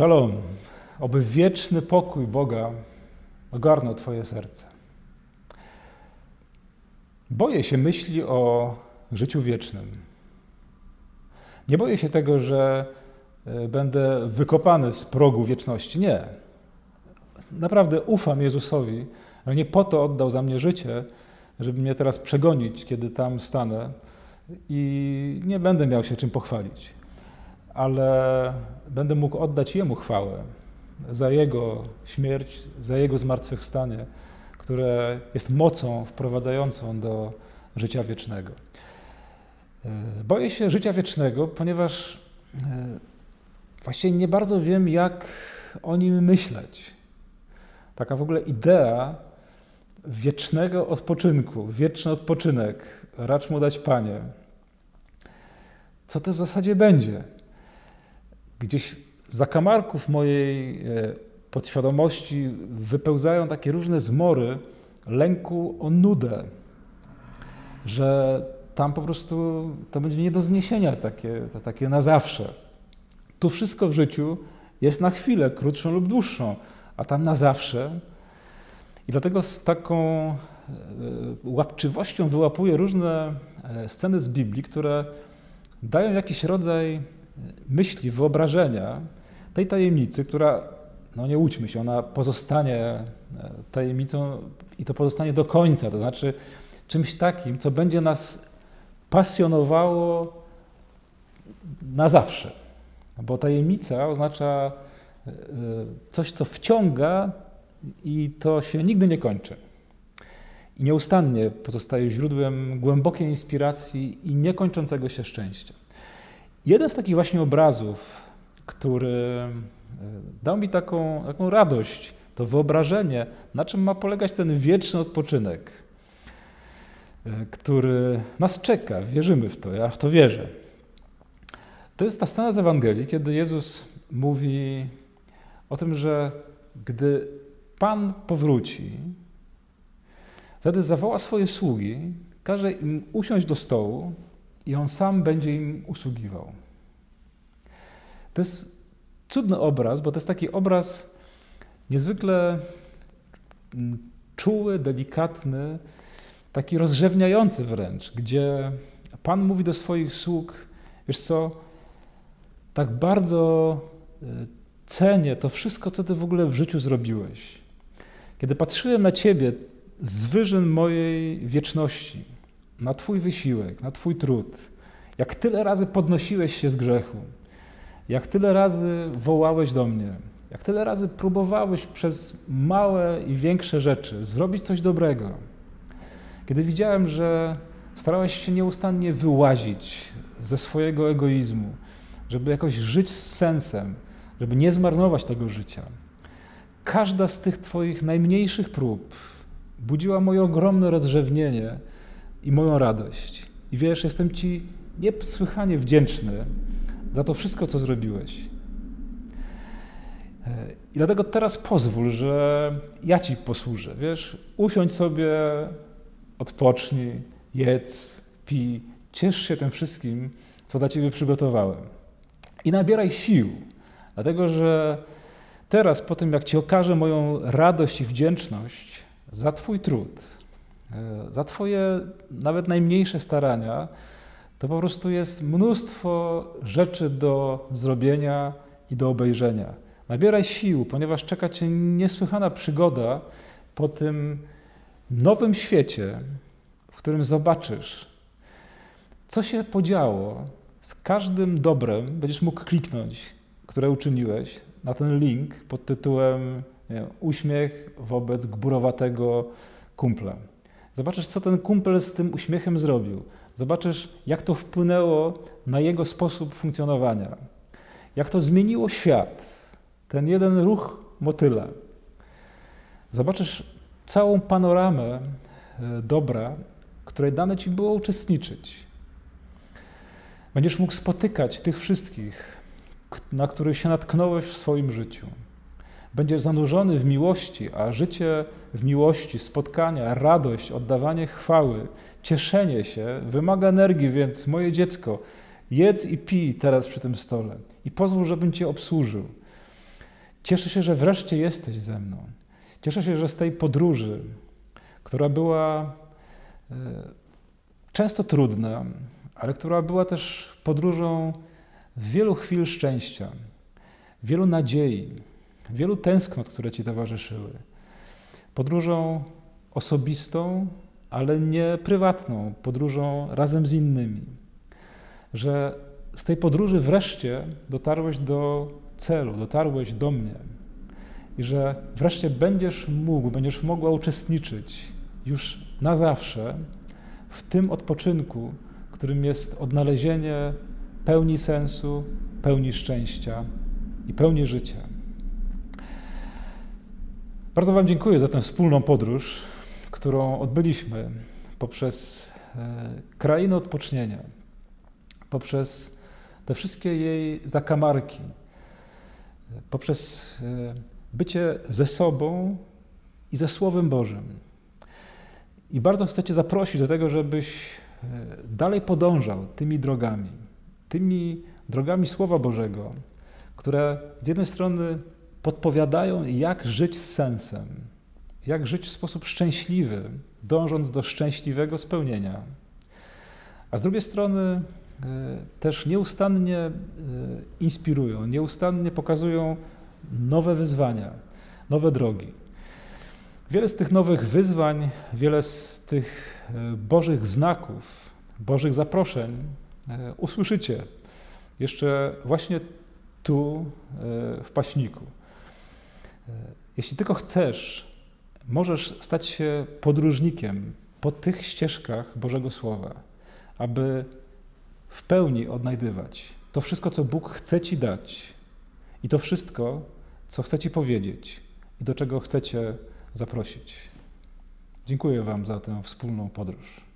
Szalom, oby wieczny pokój Boga ogarnął Twoje serce. Boję się myśli o życiu wiecznym. Nie boję się tego, że będę wykopany z progu wieczności. Nie. Naprawdę ufam Jezusowi, ale nie po to oddał za mnie życie, żeby mnie teraz przegonić, kiedy tam stanę i nie będę miał się czym pochwalić. Ale będę mógł oddać Jemu chwałę za Jego śmierć, za Jego zmartwychwstanie, które jest mocą wprowadzającą do życia wiecznego. Boję się życia wiecznego, ponieważ właściwie nie bardzo wiem, jak o nim myśleć. Taka w ogóle idea wiecznego odpoczynku, wieczny odpoczynek, racz mu dać, Panie. Co to w zasadzie będzie? Gdzieś z zakamarków mojej podświadomości wypełzają takie różne zmory lęku o nudę, że tam po prostu to będzie nie do zniesienia takie na zawsze. Tu wszystko w życiu jest na chwilę, krótszą lub dłuższą, a tam na zawsze. I dlatego z taką łapczywością wyłapuję różne sceny z Biblii, które dają jakiś rodzaj myśli, wyobrażenia tej tajemnicy, która, no nie łudźmy się, ona pozostanie tajemnicą i to pozostanie do końca, to znaczy czymś takim, co będzie nas pasjonowało na zawsze. Bo tajemnica oznacza coś, co wciąga i to się nigdy nie kończy. I nieustannie pozostaje źródłem głębokiej inspiracji i niekończącego się szczęścia. Jeden z takich właśnie obrazów, który dał mi taką radość, to wyobrażenie, na czym ma polegać ten wieczny odpoczynek, który nas czeka, wierzymy w to, ja w to wierzę. To jest ta scena z Ewangelii, kiedy Jezus mówi o tym, że gdy Pan powróci, wtedy zawoła swoje sługi, każe im usiąść do stołu, i On sam będzie im usługiwał. To jest cudny obraz, bo to jest taki obraz niezwykle czuły, delikatny, taki rozrzewniający wręcz, gdzie Pan mówi do swoich sług, wiesz co, tak bardzo cenię to wszystko, co Ty w ogóle w życiu zrobiłeś. Kiedy patrzyłem na Ciebie z wyżyn mojej wieczności, na Twój wysiłek, na Twój trud, jak tyle razy podnosiłeś się z grzechu, jak tyle razy wołałeś do mnie, jak tyle razy próbowałeś przez małe i większe rzeczy zrobić coś dobrego. Kiedy widziałem, że starałeś się nieustannie wyłazić ze swojego egoizmu, żeby jakoś żyć z sensem, żeby nie zmarnować tego życia. Każda z tych Twoich najmniejszych prób budziła moje ogromne rozrzewnienie i moją radość. I wiesz, jestem Ci niesłychanie wdzięczny za to wszystko, co zrobiłeś. I dlatego teraz pozwól, że ja Ci posłużę, wiesz, usiądź sobie, odpocznij, jedz, pij, ciesz się tym wszystkim, co dla Ciebie przygotowałem. I nabieraj sił, dlatego że teraz, po tym jak Ci okażę moją radość i wdzięczność za Twój trud, za Twoje nawet najmniejsze starania, to po prostu jest mnóstwo rzeczy do zrobienia i do obejrzenia. Nabieraj sił, ponieważ czeka Cię niesłychana przygoda po tym nowym świecie, w którym zobaczysz, co się podziało z każdym dobrem. Będziesz mógł kliknąć, które uczyniłeś, na ten link pod tytułem uśmiech wobec gburowatego kumpla. Zobaczysz, co ten kumpel z tym uśmiechem zrobił. Zobaczysz, jak to wpłynęło na jego sposób funkcjonowania. Jak to zmieniło świat. Ten jeden ruch motyla. Zobaczysz całą panoramę dobra, której dane Ci było uczestniczyć. Będziesz mógł spotykać tych wszystkich, na których się natknąłeś w swoim życiu. Będziesz zanurzony w miłości, a życie w miłości, spotkania, radość, oddawanie chwały, cieszenie się wymaga energii, więc moje dziecko, jedz i pij teraz przy tym stole i pozwól, żebym Cię obsłużył. Cieszę się, że wreszcie jesteś ze mną. Cieszę się, że z tej podróży, która była często trudna, ale która była też podróżą wielu chwil szczęścia, wielu nadziei, wielu tęsknot, które ci towarzyszyły. Podróżą osobistą, ale nie prywatną, podróżą razem z innymi. Że z tej podróży wreszcie dotarłeś do celu, dotarłeś do mnie i że wreszcie będziesz mogła uczestniczyć już na zawsze w tym odpoczynku, którym jest odnalezienie pełni sensu, pełni szczęścia i pełni życia. Bardzo Wam dziękuję za tę wspólną podróż, którą odbyliśmy poprzez krainę odpocznienia, poprzez te wszystkie jej zakamarki, poprzez bycie ze sobą i ze Słowem Bożym. I bardzo chcę Cię zaprosić do tego, żebyś dalej podążał tymi drogami Słowa Bożego, które z jednej strony podpowiadają, jak żyć z sensem, jak żyć w sposób szczęśliwy, dążąc do szczęśliwego spełnienia. A z drugiej strony też nieustannie inspirują, nieustannie pokazują nowe wyzwania, nowe drogi. Wiele z tych nowych wyzwań, wiele z tych Bożych znaków, Bożych zaproszeń usłyszycie jeszcze właśnie tu, w Paśniku. Jeśli tylko chcesz, możesz stać się podróżnikiem po tych ścieżkach Bożego Słowa, aby w pełni odnajdywać to wszystko, co Bóg chce Ci dać i to wszystko, co chce Ci powiedzieć i do czego chce Cię zaprosić. Dziękuję Wam za tę wspólną podróż.